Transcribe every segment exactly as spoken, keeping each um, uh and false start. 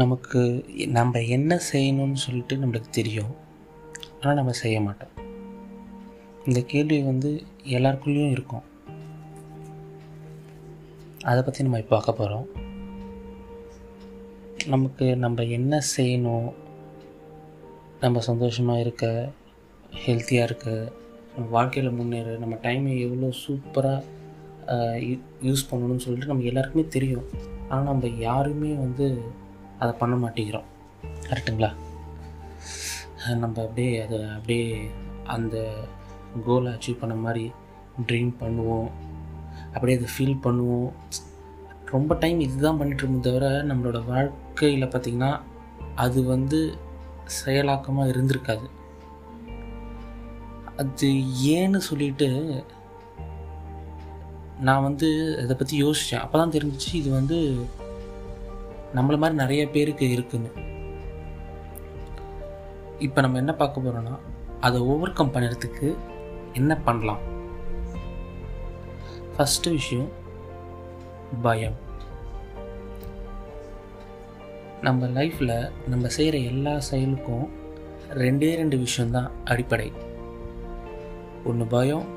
நமக்கு நம்ம என்ன செய்யணும்னு சொல்லிட்டு நம்மளுக்கு தெரியும், ஆனால் நம்ம செய்ய மாட்டோம். இந்த கேள்வி வந்து எல்லாருக்குள்ளேயும் இருக்கும். அதை பற்றி நம்ம இப்போ பார்க்க போகிறோம். நமக்கு நம்ம என்ன செய்யணும், நம்ம சந்தோஷமாக இருக்க, ஹெல்த்தியாக இருக்க, நம்ம வாழ்க்கையில் முன்னேற, நம்ம டைமை எவ்வளோ சூப்பராக யூஸ் பண்ணணும்னு சொல்லிட்டு நம்ம எல்லாருக்குமே தெரியும். ஆனால் நம்ம யாருமே வந்து அதை பண்ண மாட்டேங்கிறோம். கரெக்டுங்களா? நம்ம அப்படியே அதை அப்படியே அந்த கோலை அச்சீவ் பண்ண மாதிரி ட்ரீம் பண்ணுவோம், அப்படியே அதை ஃபீல் பண்ணுவோம். ரொம்ப டைம் இதுதான் பண்ணிகிட்ருக்கோம். தவிர நம்மளோட வாழ்க்கையில் பார்த்திங்கன்னா அது வந்து செயலாக்கமாக இருந்திருக்காது. அது ஏன்னு சொல்லிட்டு நான் வந்து அதை பற்றி யோசித்தேன். அப்போ தான் தெரிஞ்சிச்சு இது வந்து நம்மள மாதிரி நிறைய பேருக்கு இருக்குன்னு. இப்போ நம்ம என்ன பார்க்க போகிறோன்னா, அதை ஓவர் கம் பண்ணுறதுக்கு என்ன பண்ணலாம். ஃபஸ்ட்டு விஷயம் பயம். நம்ம லைஃப்பில் நம்ம செய்கிற எல்லா செயலுக்கும் ரெண்டே ரெண்டு விஷயந்தான் அடிப்படை. ஒன்று பயம்,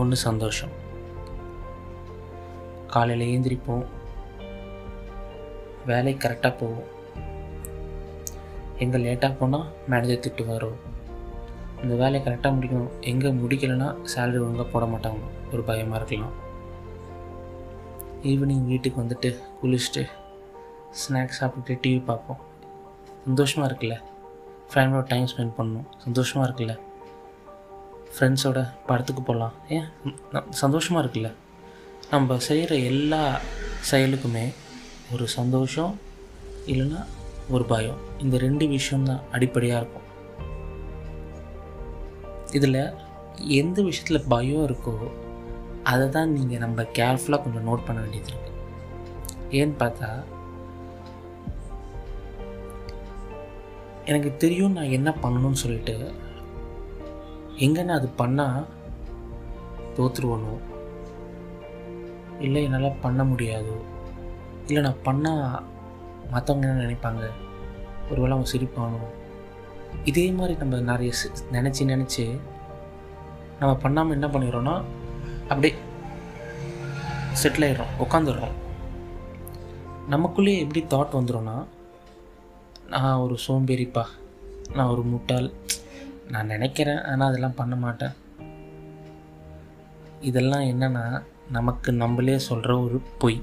ஒன்று சந்தோஷம். காலையில் ஏந்திரிப்போம், வேலை கரெக்டாக போவோம், எங்கே லேட்டாக போனால் மேனேஜர் திட்டு வரும், இந்த வேலையை கரெக்டாக முடிக்கணும், எங்கே முடிக்கலைன்னா சேலரி ஒழுங்காக போட மாட்டாங்க, ஒரு பயமாக இருக்கலாம். ஈவினிங் வீட்டுக்கு வந்துட்டு குளிச்சுட்டு ஸ்நாக்ஸ் சாப்பிட்டு டிவி பார்ப்போம். சந்தோஷமாக இருக்குல்ல? ஃபேமிலியோட டைம் ஸ்பெண்ட் பண்ணணும், சந்தோஷமாக இருக்குல்ல? ஃப்ரெண்ட்ஸோட படத்துக்கு போகலாம், ஏன் சந்தோஷமாக இருக்குல்ல? நம்ம செய்கிற எல்லா செயலுக்குமே ஒரு சந்தோஷம் இல்லைன்னா ஒரு பயம், இந்த ரெண்டு விஷயம்தான் அடிப்படையாக இருக்கும். இதில் எந்த விஷயத்தில் பயம் இருக்கோ அதை தான் நீங்கள் நம்ம கேர்ஃபுல்லாக கொஞ்சம் நோட் பண்ண வேண்டியது இருக்குது. ஏன்னு பார்த்தா, எனக்கு தெரியும் நான் என்ன பண்ணணும்னு சொல்லிட்டு எங்கன்னா அது பண்ணால் தோற்றுருவனோ, இல்லை என்னால் பண்ண முடியாது, இல்லை நான் பண்ணால் மற்றவங்க என்ன நினைப்பாங்க, ஒருவேளை அவன் சிரிப்பானோ, இதே மாதிரி நம்ம நிறைய நினச்சி நினச்சி நம்ம பண்ணாமல் என்ன பண்ணிடுறோன்னா அப்படியே செட்டில் ஆகிடுறோம், உட்காந்துடுறோம். நமக்குள்ளேயே எப்படி தாட் வந்துடும்னா, நான் ஒரு சோம்பேறிப்பா, நான் ஒரு முட்டாள், நான் நினைக்கிறேன் ஆனால் அதெல்லாம் பண்ண மாட்டேன். இதெல்லாம் என்னென்னா நமக்கு நம்மளே சொல்கிற ஒரு பொய்.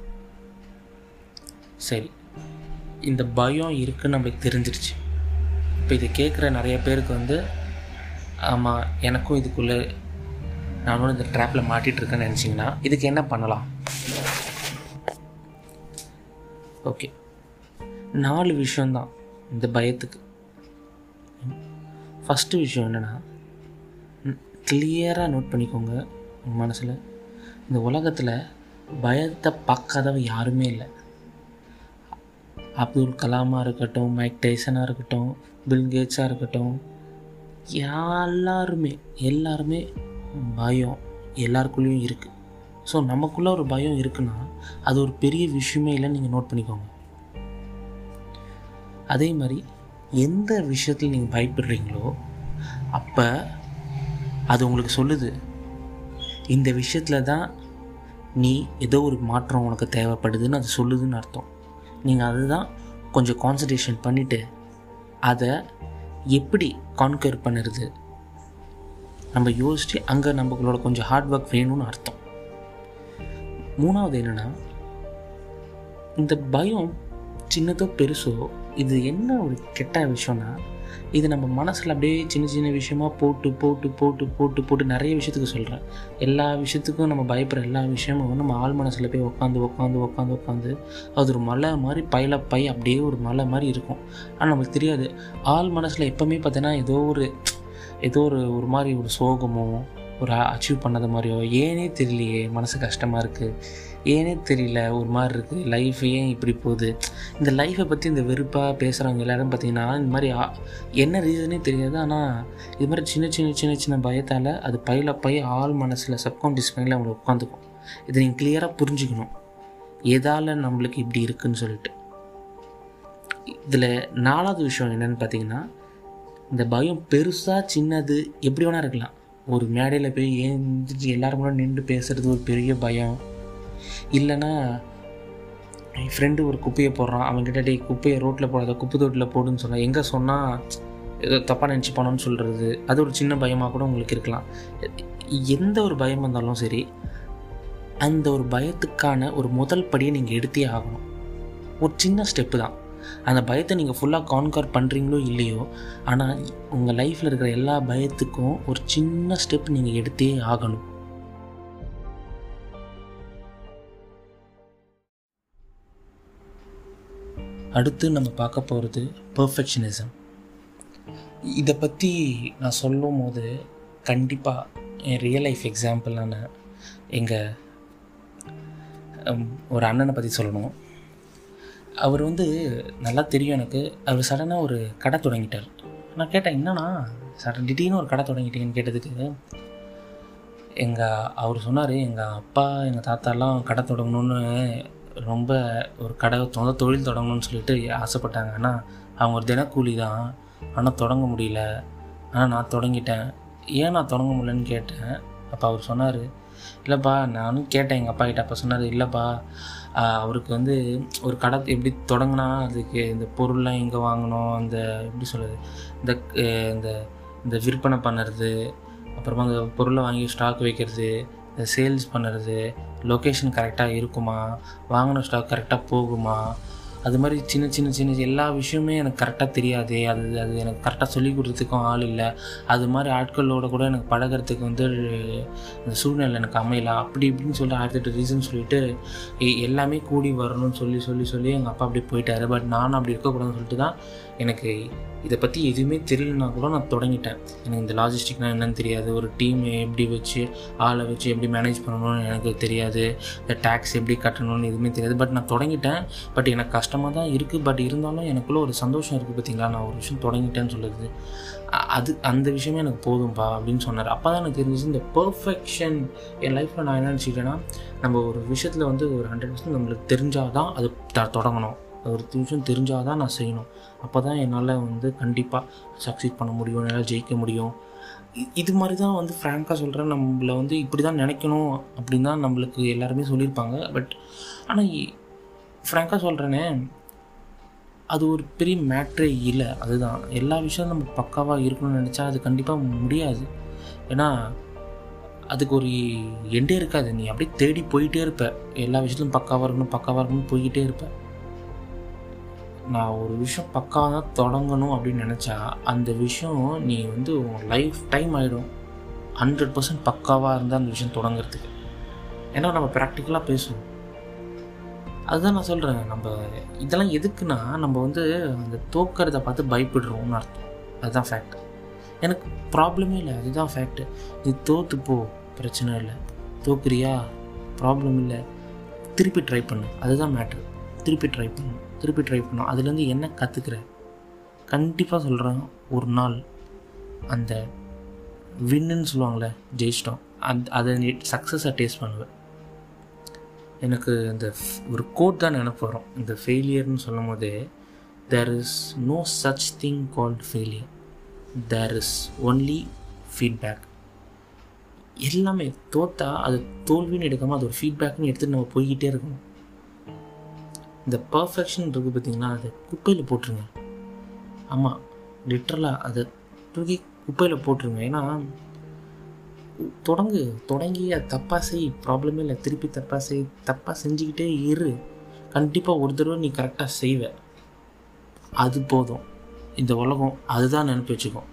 சரி, இந்த பயம் இருக்குதுன்னு நம்மளுக்கு தெரிஞ்சிருச்சு. இப்போ இதை கேட்குற நிறைய பேருக்கு வந்து, ஆமாம் எனக்கும் இதுக்குள்ளே நானும் இந்த ட்ராப்பில் மாட்டிகிட்ருக்கேன்னு நினச்சிங்கன்னா இதுக்கு என்ன பண்ணலாம்? ஓகே, நாலு விஷயந்தான் இந்த பயத்துக்கு. ஃபஸ்ட்டு விஷயம் என்னென்னா, கிளியராக நோட் பண்ணிக்கோங்க உங்கள் மனசில், இந்த உலகத்தில் பயத்தை பார்க்காதவ யாருமே இல்லை. அப்துல் கலாமாக இருக்கட்டும், மைக் டைசனாக இருக்கட்டும், பில் கேட்ஸாக இருக்கட்டும், எல்லாருமே எல்லாருமே பயம் எல்லாருக்குள்ளேயும் இருக்குது. ஸோ நமக்குள்ளே ஒரு பயம் இருக்குன்னா அது ஒரு பெரிய விஷயமே இல்லைன்னு நீங்கள் நோட் பண்ணிக்கோங்க. அதே மாதிரி எந்த விஷயத்தில் நீங்கள் பயப்படுறீங்களோ அப்போ அது உங்களுக்கு சொல்லுது, இந்த விஷயத்தில் தான் நீ ஏதோ ஒரு மாற்றம் உனக்கு தேவைப்படுதுன்னு அது சொல்லுதுன்னு அர்த்தம். நீங்கள் அதுதான் கொஞ்சம் கான்சன்ட்ரேஷன் பண்ணிவிட்டு அதை எப்படி கான்கர் பண்ணுறது நம்ம யோசித்து அங்கே நம்மளோட கொஞ்சம் ஹார்ட் ஒர்க் வேணும்னு அர்த்தம். மூணாவது என்னென்னா, இந்த பயம் சின்னதோ பெருசோ இது என்ன ஒரு கெட்ட விஷயம்னா, இது நம்ம மனசில் அப்படியே சின்ன சின்ன விஷயமாக போட்டு போட்டு போட்டு போட்டு போட்டு நிறைய விஷயத்துக்கு சொல்கிறேன். எல்லா விஷயத்துக்கும் நம்ம பயப்படுற எல்லா விஷயமும் நம்ம ஆள் மனசில் போய் உட்காந்து உட்காந்து உட்காந்து உட்காந்து அது ஒரு மலை மாதிரி பயில பை அப்படியே ஒரு மலை மாதிரி இருக்கும். ஆனால் நம்மளுக்கு தெரியாது. ஆள் மனசில் எப்போவுமே பார்த்தீங்கன்னா ஏதோ ஒரு ஏதோ ஒரு ஒரு மாதிரி ஒரு சோகமோ, ஒரு அச்சீவ் பண்ணாத மாதிரியோ, ஏனே தெரியலையே மனசு கஷ்டமாக இருக்குது, ஏனே தெரியல ஒரு மாதிரி இருக்குது, லைஃப் ஏன் இப்படி போகுது, இந்த லைஃப்பை பற்றி இந்த வெறுப்பாக பேசுகிறவங்க எல்லோரும் பார்த்திங்கன்னா இந்த மாதிரி என்ன ரீசனே தெரியாது. ஆனால் இது மாதிரி சின்ன சின்ன சின்ன சின்ன பயத்தால் அது பையில பை ஆள் மனசில் சப்கான்ஷியஸ் மைண்டில் அவங்களை உட்காந்துக்கும். இதை நீங்கள் கிளியராக புரிஞ்சுக்கணும் எதால் நம்மளுக்கு இப்படி இருக்குதுன்னு சொல்லிட்டு. இதில் நாலாவது விஷயம் என்னென்னு பார்த்தீங்கன்னா, இந்த பயம் பெருசாக சின்னது எப்படி வேணா இருக்கலாம். ஒரு மேடையில் போய் ஏஞ்சிட்டு எல்லோரும் கூட நின்று பேசுகிறது ஒரு பெரிய பயம். இல்லைன்னா என் ஃப்ரெண்டு ஒரு குப்பையை போடுறான், அவங்ககிட்ட டே குப்பையை ரோட்டில் போடாத, குப்பை தொட்டில் போடுன்னு சொன்னால் எங்கே சொன்னால் ஏதோ தப்பாக நினச்சி போனோன்னு சொல்கிறது, அது ஒரு சின்ன பயமாக கூட உங்களுக்கு இருக்கலாம். எந்த ஒரு பயம் வந்தாலும் சரி, அந்த ஒரு பயத்துக்கான ஒரு முதல் படியை நீங்கள் எடுத்தே ஆகணும். ஒரு சின்ன ஸ்டெப்பு தான். அந்த பயத்தை நீங்கள் ஃபுல்லாக கான்கர் பண்ணுறீங்களோ இல்லையோ, ஆனால் உங்கள் லைஃப்பில் இருக்கிற எல்லா பயத்துக்கும் ஒரு சின்ன ஸ்டெப் நீங்கள் எடுத்தே ஆகணும். அடுத்து நம்ம பார்க்க போகிறது பெர்ஃபெக்ஷனிசம். இதை பற்றி நான் சொல்லும் போது கண்டிப்பாக என் ரியல் லைஃப் எக்ஸாம்பிளான எங்கள் ஒரு அண்ணனை பற்றி சொல்லணும். அவர் வந்து நல்லா தெரியும் எனக்கு. அவர் சடனாக ஒரு கடை தொடங்கிட்டார். நான் கேட்டேன், என்னன்னா சடன் திடீர்னு ஒரு கடை தொடங்கிட்டீங்கன்னு கேட்டதுக்கு எங்கள் அவர் சொன்னார், எங்கள் அப்பா எங்கள் தாத்தாலாம் கடை தொடங்கணுன்னு ரொம்ப ஒரு கடை சொந்த தொழில் தொடங்கணும்னு சொல்லிட்டு ஆசைப்பட்டாங்க. ஆனால் அவங்க ஒரு தினக்கூலி தான், ஆனால் தொடங்க முடியல. ஆனால் நான் தொடங்கிட்டேன். ஏன் நான் தொடங்க முடியலன்னு கேட்டேன். அப்போ அவர் சொன்னார், இல்லைப்பா நானும் கேட்டேன் எங்கள் அப்பா கிட்ட. அப்போ சொன்னார், இல்லைப்பா அவருக்கு வந்து ஒரு கடை எப்படி தொடங்கினா அதுக்கு இந்த பொருள்லாம் எங்கே வாங்கணும், அந்த எப்படி சொல்கிறது, இந்த இந்த இந்த விற்பனை பண்ணுறது, அப்புறமா அந்த பொருளை வாங்கி ஸ்டாக் வைக்கிறது, இந்த சேல்ஸ் பண்ணுறது, லொக்கேஷன் கரெக்டாக இருக்குமா, வாங்கின ஸ்டாக் கரெக்டாக போகுமா, அது மாதிரி சின்ன சின்ன சின்ன எல்லா விஷயமே எனக்கு கரெக்டாக தெரியாது. அது அது எனக்கு கரெக்டாக சொல்லிக் கொடுத்துக்கும் ஆள் இல்லை. அது மாதிரி ஆட்களோட கூட எனக்கு பழகிறதுக்கு வந்து இந்த சூழ்நிலை எனக்கு அமையலாம், அப்படி இப்படின்னு சொல்லி ஆயிரத்தி எட்டு ரீசன் சொல்லிட்டு எல்லாமே கூடி வரணும்னு சொல்லி சொல்லி சொல்லி எங்கள் அப்பா அப்படி போயிட்டார். பட் நானும் அப்படி இருக்கக்கூடாதுன்னு சொல்லிட்டு தான் எனக்கு இதை பற்றி எதுவுமே தெரியலனா கூட நான் தொடங்கிட்டேன். எனக்கு இந்த லாஜிஸ்டிக்னால் என்னென்னு தெரியாது, ஒரு டீமை எப்படி வச்சு ஆளை வச்சு எப்படி மேனேஜ் பண்ணணும்னு எனக்கு தெரியாது, இந்த டேக்ஸ் எப்படி கட்டணும்னு எதுவுமே தெரியாது. பட் நான் தொடங்கிட்டேன். பட் எனக்கு கஷ்டமாக தான் இருக்குது. பட் இருந்தாலும் எனக்குள்ளே ஒரு சந்தோஷம் இருக்குது. பார்த்திங்களா, நான் ஒரு விஷயம் தொடங்கிட்டேன்னு சொல்லுறது, அது அந்த விஷயமே எனக்கு போதும்பா அப்படின்னு சொன்னார். அப்போ தான் எனக்கு தெரிஞ்சிச்சு இந்த பெர்ஃபெக்ஷன். என் லைஃப்பில் நான் என்ன நினச்சிக்கிட்டேன்னா, நம்ம ஒரு விஷயத்தில் வந்து ஒரு ஹண்ட்ரட் பர்சன்ட் நம்மளுக்கு தெரிஞ்சால் தான் அது தொடங்கணும், ஒரு விஷயம் தெரிஞ்சால் தான் நான் செய்யணும். அப்போ தான் என்னால் வந்து கண்டிப்பாக சக்ஸீட் பண்ண முடியும், என்னால் ஜெயிக்க முடியும். இது மாதிரி தான் வந்து ஃப்ராங்காக சொல்கிறேன், நம்மளை வந்து இப்படி தான் நினைக்கணும் அப்படின் தான் நம்மளுக்கு எல்லாருமே சொல்லியிருப்பாங்க. பட் ஆனால் ஃப்ராங்காக சொல்கிறேனே, அது ஒரு பெரிய மேட்ரே இல்லை. அதுதான் எல்லா விஷயம் நம்ம பக்காவாக இருக்கணும்னு நினச்சா அது கண்டிப்பாக முடியாது. ஏன்னா அதுக்கு ஒரு எண்டே இருக்காது. நீ அப்படியே தேடி போயிட்டே இருப்ப, எல்லா விஷயத்துலையும் பக்காவாக இருக்கணும் பக்காவாக இருக்கணும்னு போய்கிட்டே இருப்பேன். நான் ஒரு விஷயம் பக்காவாக தான் தொடங்கணும் அப்படின்னு நினச்சா அந்த விஷயம் நீ வந்து உங்கள் லைஃப் டைம் ஆகிடும். ஹண்ட்ரட் பர்சன்ட் பக்காவாக இருந்தால் அந்த விஷயம் தொடங்கிறதுக்கு, ஏன்னா நம்ம ப்ராக்டிக்கலாக பேசுவோம். அதுதான் நான் சொல்கிறேன். நம்ம இதெல்லாம் எதுக்குன்னா, நம்ம வந்து அந்த தோக்கிறத பார்த்து பயப்படுறோம்னு அர்த்தம். அதுதான் ஃபேக்ட். எனக்கு ப்ராப்ளமே இல்லை, அதுதான் ஃபேக்ட். நீ தோற்று போ, பிரச்சனை இல்லை. தோக்குறியா, ப்ராப்ளம் இல்லை, திருப்பி ட்ரை பண்ணு. அதுதான் மேட்ரு. திருப்பி ட்ரை பண்ணு திருப்பி ட்ரை பண்ணோம். அதுலேருந்து என்ன கற்றுக்கிற, கண்டிப்பாக சொல்கிறேன், ஒரு நாள் அந்த வின்னுன்னு சொல்லுவாங்களே, ஜெயிச்சிட்டோம், அந்த அதை சக்ஸஸாக டேஸ்ட் பண்ணுவேன். எனக்கு இந்த ஒரு கோட் தான் நினைப்பு வரும். இந்த ஃபெயிலியர்னு சொல்லும் போது, there is no such thing called failure, there is only feedback. எல்லாமே தோற்றா அது தோல்வின்னு எடுக்காமல் அது ஒரு ஃபீட்பேக்குன்னு எடுத்துகிட்டு நம்ம போய்கிட்டே இருக்கணும். இந்த பர்ஃபெக்ஷன் இருக்குது பார்த்திங்கன்னா, அதை குப்பையில் போட்டுருங்க. ஆமாம், லிட்ரலாக அதை தூக்கி குப்பையில் போட்டுருங்க. ஏன்னா தொடங்கு தொடங்கி அது தப்பாக செய், ப்ராப்ளமே இல்லை, திருப்பி தப்பாக செய், தப்பாக செஞ்சுக்கிட்டே இரு. கண்டிப்பாக ஒரு தடவை நீ கரெக்டாக செய்வே, அது போதும். இந்த உலகம் அதுதான் நினைப்பி வச்சுக்கோம்.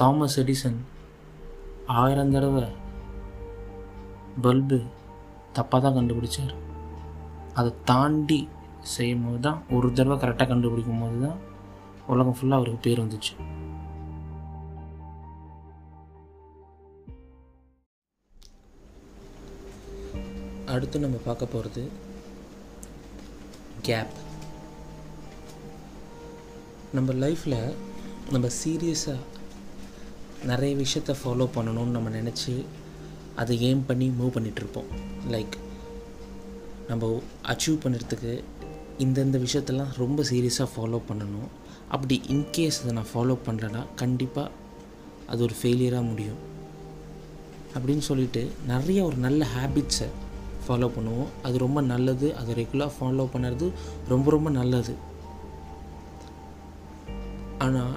தாமஸ் எடிசன் ஆயிரம் தடவை பல்பு தப்பாக தான் கண்டுபிடிச்சார். அதை தாண்டி செய்யும் போது தான், ஒரு தடவை கரெக்டாக கண்டுபிடிக்கும் போது தான் உலகம் ஃபுல்லாக அவருக்கு பேர் வந்துச்சு. அடுத்து நம்ம பார்க்க போகிறது கேப். நம்ம லைஃப்பில் நம்ம சீரியஸாக நிறைய விஷயத்த ஃபாலோ பண்ணணும்னு நம்ம நினச்சி அதை எய்ம் பண்ணி மூவ் பண்ணிகிட்ருப்போம். லைக் நம்ம அச்சீவ் பண்ணுறதுக்கு இந்தந்த விஷயத்தெல்லாம் ரொம்ப சீரியஸாக ஃபாலோ பண்ணணும். அப்படி இன்கேஸ் அதை நான் ஃபாலோ பண்ணுறேன்னா கண்டிப்பாக அது ஒரு ஃபெயிலியராக முடியும் அப்படின்னு சொல்லிட்டு நிறைய ஒரு நல்ல ஹேபிட்ஸை ஃபாலோ பண்ணுவோம். அது ரொம்ப நல்லது. அதை ரெகுலராக ஃபாலோ பண்ணுறது ரொம்ப ரொம்ப நல்லது. ஆனால்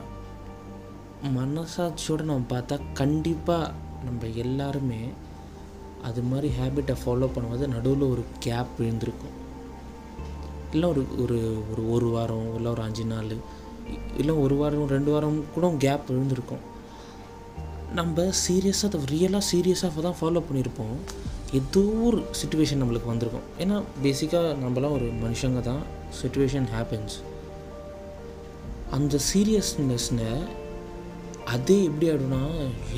மனசாட்சியோடு நம்ம பார்த்தா கண்டிப்பாக நம்ம எல்லாருமே அது மாதிரி ஹேபிட்டை ஃபாலோ பண்ணும்போது நடுவில் ஒரு கேப் விழுந்திருக்கும். இல்லை ஒரு ஒரு ஒரு ஒரு வாரம் இல்லை ஒரு அஞ்சு நாள் இல்லை ஒரு வாரம் ரெண்டு வாரம் கூட கேப் விழுந்திருக்கும். நம்ம சீரியஸாக அதை ரியலாக சீரியஸாக தான் ஃபாலோ பண்ணியிருப்போம். ஏதோ ஒரு சுச்சுவேஷன் நம்மளுக்கு வந்திருக்கும். ஏன்னா பேசிக்காக நம்மளாம் ஒரு மனுஷங்க தான். Situation happens. அந்த சீரியஸ்னஸ்னை அதே எப்படி ஆகிடும்னா,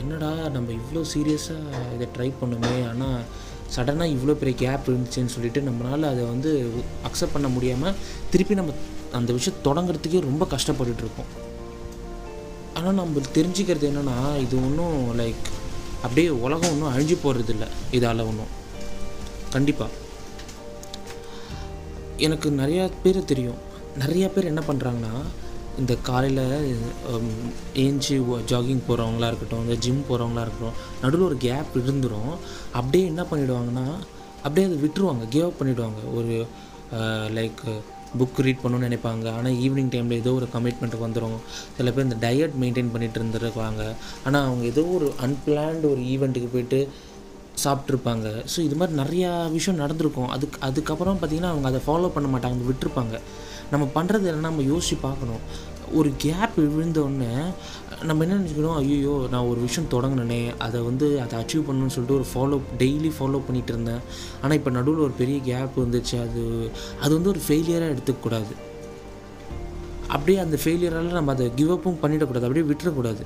என்னடா நம்ம இவ்வளோ சீரியஸாக இதை ட்ரை பண்ணுமே, ஆனால் சடனாக இவ்வளோ பெரிய கேப் இருந்துச்சுன்னு சொல்லிட்டு நம்மளால் அதை வந்து அக்செப்ட் பண்ண முடியாமல் திருப்பி நம்ம அந்த விஷயம் தொடங்குறதுக்கே ரொம்ப கஷ்டப்பட்டுருக்கோம். ஆனால் நம்மளுக்கு தெரிஞ்சுக்கிறது என்னென்னா, இது ஒன்றும் லைக் அப்படியே உலகம் ஒன்றும் அழிஞ்சு போகிறதில்ல இதால் ஒன்றும். கண்டிப்பாக எனக்கு நிறையா பேர் தெரியும். நிறையா பேர் என்ன பண்ணுறாங்கன்னா, இந்த காலையில் ஏஞ்சி ஜாகிங் போகிறவங்களா இருக்கட்டும், இந்த ஜிம் போகிறவங்களா இருக்கட்டும், நடுவில் ஒரு கேப் இருந்துடும். அப்படியே என்ன பண்ணிவிடுவாங்கன்னா, அப்படியே அதை விட்டுருவாங்க, கிவ் அப் பண்ணிவிடுவாங்க. ஒரு லைக் புக் ரீட் பண்ணணும்னு நினைப்பாங்க, ஆனால் ஈவினிங் டைமில் ஏதோ ஒரு கமிட்மெண்ட்டுக்கு வந்துடும். சில பேர் இந்த டயட் மெயின்டைன் பண்ணிகிட்டு இருந்துருக்காங்க, ஆனால் அவங்க ஏதோ ஒரு அன்பிளான்டு ஒரு ஈவெண்ட்டுக்கு போய்ட்டு சாப்பிட்ருப்பாங்க. ஸோ இது மாதிரி நிறையா விஷயம் நடந்திருக்கும். அதுக்கு அதுக்கப்புறம் பார்த்திங்கன்னா அவங்க அதை ஃபாலோ பண்ண மாட்டாங்க, விட்டுருப்பாங்க. நம்ம பண்ணுறது என்னென்னா, நம்ம யோசித்து பார்க்கணும். ஒரு கேப் விழுந்தோடனே நம்ம என்ன நினச்சிக்கணும், ஐயோ நான் ஒரு விஷயம் தொடங்கினே, அதை வந்து அதை அச்சீவ் பண்ணணும்னு சொல்லிட்டு ஒரு ஃபாலோ டெய்லி ஃபாலோ பண்ணிகிட்டு இருந்தேன், ஆனால் இப்போ நடுவில் ஒரு பெரிய கேப் வந்துச்சு, அது அது வந்து ஒரு ஃபெயிலியராக எடுத்துக்கக்கூடாது. அப்படியே அந்த ஃபெயிலியரால் நம்ம அதை கிவ் அப்பும் பண்ணிடக்கூடாது, அப்படியே விட்டுறக்கூடாது.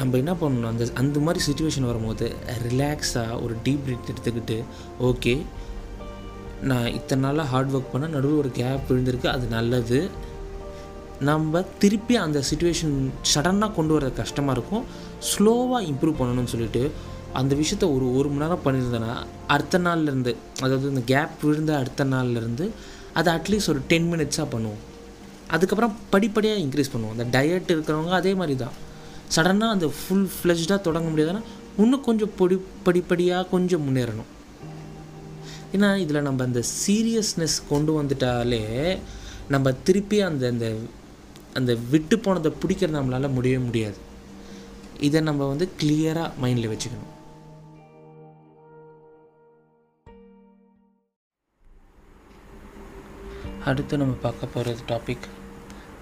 நம்ம என்ன பண்ணணும், அந்த அந்த மாதிரி சுச்சுவேஷன் வரும்போது ரிலாக்ஸாக ஒரு டீப் ப்ரீத் எடுத்துக்கிட்டு, ஓகே நான் இத்தனை நாளாக ஹார்ட் ஒர்க் பண்ண, நடுவில் ஒரு கேப் விழுந்திருக்கு, அது நல்லது. நம்ம திருப்பி அந்த சுச்சுவேஷன் சடனாக கொண்டு வர கஷ்டமாக இருக்கும். ஸ்லோவாக இம்ப்ரூவ் பண்ணணும்னு சொல்லிவிட்டு அந்த விஷயத்த ஒரு ஒரு மணி நேரம் பண்ணியிருந்தேன்னா அடுத்த நாள்லேருந்து, அதாவது இந்த கேப் விழுந்த அடுத்த நாள்லேருந்து அதை அட்லீஸ்ட் ஒரு டென் மினிட்ஸாக பண்ணுவோம். அதுக்கப்புறம் படிப்படியாக இன்க்ரீஸ் பண்ணுவோம். அந்த டயட் இருக்கிறவங்க அதே மாதிரி தான். சடனாக அந்த ஃபுல் ஃப்ளெஜ்டாக தொடங்க முடியாதுன்னா இன்னும் கொஞ்சம் பொடி படிப்படியாக கொஞ்சம் முன்னேறணும். ஏன்னா இதில் நம்ம அந்த சீரியஸ்னஸ் கொண்டு வந்துட்டாலே நம்ம திருப்பி அந்த அந்த அந்த விட்டு போனதை பிடிக்கிற நம்மளால் முடியவே முடியாது. இதை நம்ம வந்து கிளியராக மைண்டில் வச்சுக்கணும். அடுத்து நம்ம பார்க்க போகிறது டாபிக்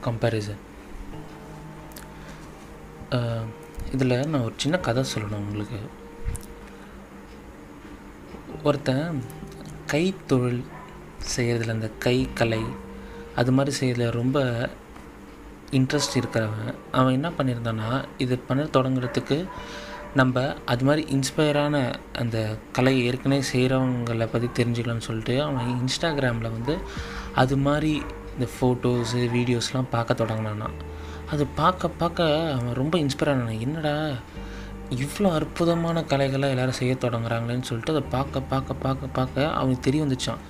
கம்பேரிசன். இதில் நான் ஒரு சின்ன கதை சொல்லணும் உங்களுக்கு. ஒருத்தன் கைத்தொழில் செய்கிறதுல, அந்த கை கலை அது மாதிரி செய்கிறதுல ரொம்ப இன்ட்ரெஸ்ட் இருக்கிறவன், அவன் என்ன பண்ணியிருந்தான்னா, இது பண்ண தொடங்குறதுக்கு நம்ம அது மாதிரி இன்ஸ்பயரான அந்த கலை ஏற்கனவே செய்கிறவங்களை பற்றி தெரிஞ்சுக்கலாம்னு சொல்லிட்டு அவன் இன்ஸ்டாகிராமில் வந்து அது மாதிரி இந்த ஃபோட்டோஸு வீடியோஸ்லாம் பார்க்க தொடங்கினான்னா, அது பார்க்க பார்க்க அவன் ரொம்ப இன்ஸ்பயர் ஆனான். என்னடா இவ்வளோ அற்புதமான கலைகளை எல்லோரும் செய்ய தொடங்குறாங்களேன்னு சொல்லிட்டு அதை பார்க்க பார்க்க பார்க்க பார்க்க அவனுக்கு தெரிய வந்துச்சான்.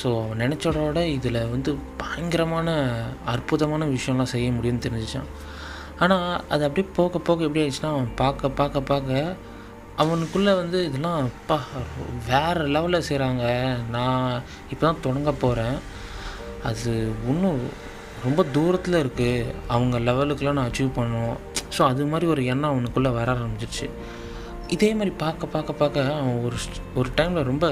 ஸோ அவன் நினச்சோட இதில் வந்து பயங்கரமான அற்புதமான விஷயம்லாம் செய்ய முடியும்னு தெரிஞ்சிச்சான். ஆனால் அது அப்படியே போக போக எப்படி ஆயிடுச்சுன்னா, அவன் பார்க்க பார்க்க பார்க்க அவனுக்குள்ளே வந்து இதெல்லாம் அப்பா வேறு லெவலில் செய்கிறாங்க, நான் இப்போ தான் தொடங்க போகிறேன், அது இன்னும் ரொம்ப தூரத்தில் இருக்குது, அவங்க லெவலுக்குலாம் நான் அச்சீவ் பண்ணணும். ஸோ அது மாதிரி ஒரு எண்ணம் அவனுக்குள்ளே வர ஆரம்பிச்சிருச்சு. இதே மாதிரி பார்க்க பார்க்க பார்க்க அவன் ஒரு ஒரு டைமில் ரொம்ப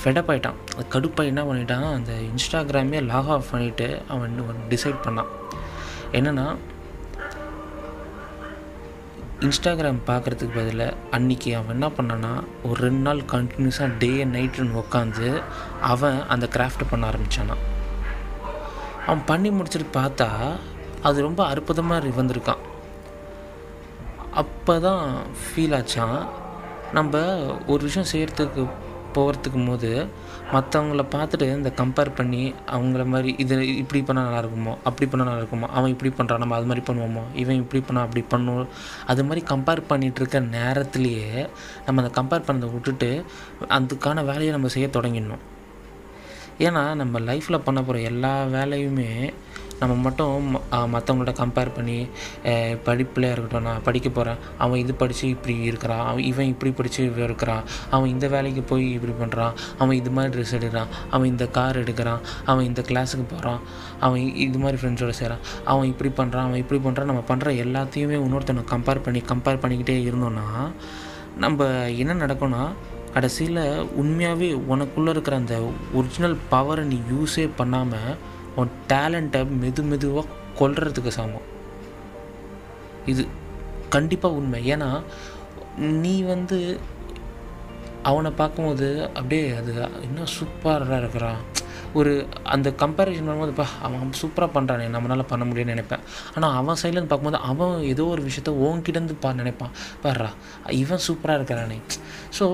ஃபெடப் ஆகிட்டான். அது கடுப்பாக என்ன பண்ணிட்டான், அந்த இன்ஸ்டாகிராமே லாக் ஆஃப் பண்ணிவிட்டு அவன் டிசைட் பண்ணான். என்னென்னா, இன்ஸ்டாகிராம் பார்க்குறதுக்கு பதிலாக அன்றைக்கி அவன் என்ன பண்ணான்னா, ஒரு ரெண்டு நாள் கண்டினியூஸாக டே அண்ட் நைட்டுன்னு உட்காந்து அவன் அந்த கிராஃப்ட் பண்ண ஆரம்பித்தானா. அவன் பண்ணி முடிச்சுட்டு பார்த்தா அது ரொம்ப அற்புதமாக வந்திருக்கான். அப்போ தான் ஃபீல் ஆச்சான், நம்ம ஒரு விஷயம் செய்கிறதுக்கு போகிறதுக்கு போது மற்றவங்கள பார்த்துட்டு இந்த கம்பேர் பண்ணி அவங்கள மாதிரி இது இப்படி பண்ணால் நல்லாயிருக்குமோ, அப்படி பண்ணால் நல்லாயிருக்குமோ, அவன் இப்படி பண்ணுறான் நம்ம அது மாதிரி பண்ணுவோமோ, இவன் இப்படி பண்ணால் அப்படி பண்ணுவோம், அது மாதிரி கம்பேர் பண்ணிகிட்ருக்க நேரத்துலேயே நம்ம அந்த கம்பேர் பண்ணதை விட்டுட்டு அதுக்கான வேலையை நம்ம செய்ய தொடங்கிடணும். ஏன்னா நம்ம லைஃப்பில் பண்ண போகிற எல்லா வேலையுமே நம்ம மட்டும் மற்றவங்களோட கம்பேர் பண்ணி படிப்பில் இருக்கட்டும், நான் படிக்க போகிறேன், அவன் இது படித்து இப்படி இருக்கிறான், அவன் இவன் இப்படி படித்து இருக்கிறான், அவன் இந்த வேலைக்கு போய் இப்படி பண்ணுறான், அவன் இது மாதிரி ட்ரெஸ் எடுக்கிறான், அவன் இந்த கார் எடுக்கிறான், அவன் இந்த கிளாஸுக்கு போகிறான், அவன் இது மாதிரி ஃப்ரெண்ட்ஸோடு செய்கிறான், அவன் இப்படி பண்ணுறான், அவன் இப்படி பண்ணுறான். நம்ம பண்ணுற எல்லாத்தையுமே இன்னொருத்தனை கம்பேர் பண்ணி கம்பேர் பண்ணிக்கிட்டே இருந்தோன்னா நம்ம என்ன நடக்கும்னா, கடைசியில் உண்மையாகவே உனக்குள்ளே இருக்கிற அந்த ஒரிஜினல் பவரை நீ யூஸே பண்ணாமல் உன் டேலண்ட்டை மெது மெதுவாக கொல்றதுக்கு சமம். இது கண்டிப்பாக உண்மை. ஏன்னா நீ வந்து அவனை பார்க்கும்போது அப்படியே அது இன்னும் சூப்பராக இருக்கிறான், ஒரு அந்த கம்பேரிசன் பண்ணும்போது இப்போ அவன் சூப்பராக பண்ணுறானே, நம்மளால் பண்ண முடியும்னு நினைப்பேன். ஆனால் அவன் சைட்லேருந்து பார்க்கும்போது அவன் ஏதோ ஒரு விஷயத்த ஓங்கிட்டேருந்து பா நினைப்பான், பாடுறா இவன் சூப்பராக இருக்கிறானே. ஸோ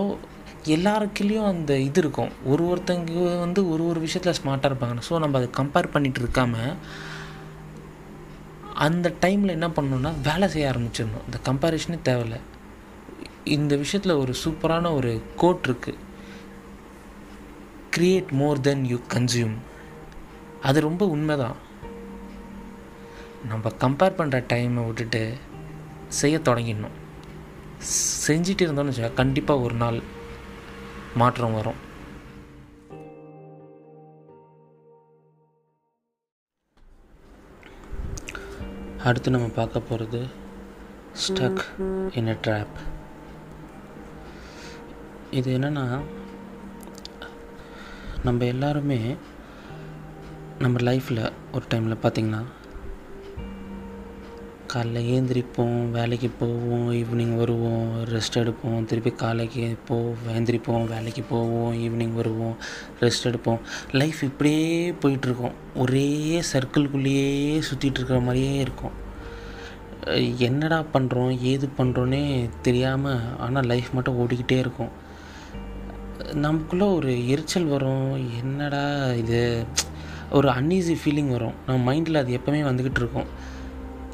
எல்லாருக்குள்ளேயும் அந்த இது இருக்கும், ஒரு ஒருத்தங்க வந்து ஒரு ஒரு விஷயத்தில் ஸ்மார்ட்டாக இருப்பாங்க. ஸோ நம்ம அதை கம்பேர் பண்ணிகிட்டு இருக்காமல் அந்த டைமில் என்ன பண்ணணுன்னா வேலை செய்ய ஆரம்பிச்சிடணும். இந்த கம்பேரிஷனே தேவையில்லை. இந்த விஷயத்தில் ஒரு சூப்பரான ஒரு கோட் இருக்குது, create more than you consume. அது ரொம்ப உண்மைதான். நம்ம கம்பேர் பண்ணுற டைமை விட்டுட்டு செய்ய தொடங்கிடணும். செஞ்சிட்டு இருந்தோம்னு வச்சா கண்டிப்பாக ஒரு நாள் மாற்றம் வரும். அடுத்து நம்ம பார்க்க போகிறது ஸ்டக் இன் எ ட்ராப். இது என்னென்னா, நம்ம எல்லாருமே நம்ம லைஃப்பில் ஒரு டைமில் பார்த்திங்கன்னா காலைல ஏந்திரிப்போம், வேலைக்கு போவோம், ஈவினிங் வருவோம், ரெஸ்ட் எடுப்போம், திருப்பி காலைக்கு போவோம், ஏந்திரிப்போம், வேலைக்கு போவோம், ஈவினிங் வருவோம், ரெஸ்ட் எடுப்போம். லைஃப் இப்படியே போயிட்டுருக்கோம். ஒரே சர்க்கிள்குள்ளேயே சுற்றிட்டு இருக்கிற மாதிரியே இருக்கும். என்னடா பண்ணுறோம், ஏது பண்ணுறோன்னே தெரியாமல், ஆனால் லைஃப் மட்டும் ஓடிக்கிட்டே இருக்கும். நமக்குள்ளே ஒரு எரிச்சல் வரும், என்னடா இது, ஒரு அன்ஈஸி ஃபீலிங் வரும் நம்ம மைண்டில். அது எப்போவுமே வந்துக்கிட்டு இருக்கும்.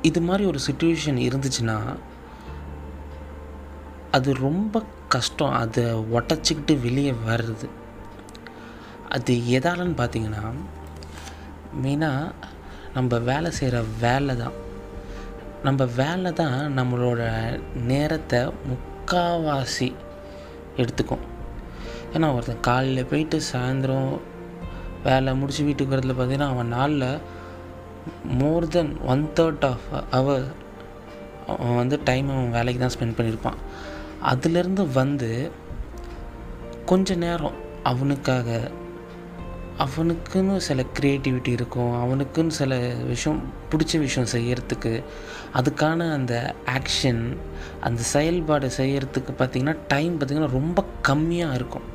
இது மாதிரி ஒரு சிச்சுவேஷன் இருந்துச்சுன்னா அது ரொம்ப கஷ்டம், அதை ஒட்டச்சிக்கிட்டு வெளியே வர்றது. அது எதாலன்னு பார்த்திங்கன்னா, மெயினாக நம்ம வேலை செய்கிற வேலை தான். நம்ம வேலை தான் நம்மளோட நேரத்தை முக்கால்வாசி எடுத்துக்கும். ஏன்னா ஒருத்தன் காலையில் போயிட்டு சாயந்தரம் வேலை முடிச்சு வீட்டுக்கு வரதுல பார்த்திங்கன்னா அவன் நாளில் more than one third of அவர் அவன் வந்து டைம் அவன் வேலைக்கு தான் ஸ்பெண்ட் பண்ணியிருப்பான். அதுலேருந்து வந்து கொஞ்ச நேரம் அவனுக்காக, அவனுக்குன்னு சில க்ரியேட்டிவிட்டி இருக்கும், அவனுக்குன்னு சில விஷயம் பிடிச்ச விஷயம் செய்கிறதுக்கு, அதுக்கான அந்த ஆக்ஷன், அந்த செயல்பாடு செய்கிறதுக்கு பார்த்திங்கன்னா டைம் பார்த்திங்கன்னா ரொம்ப கம்மியாக இருக்கும்.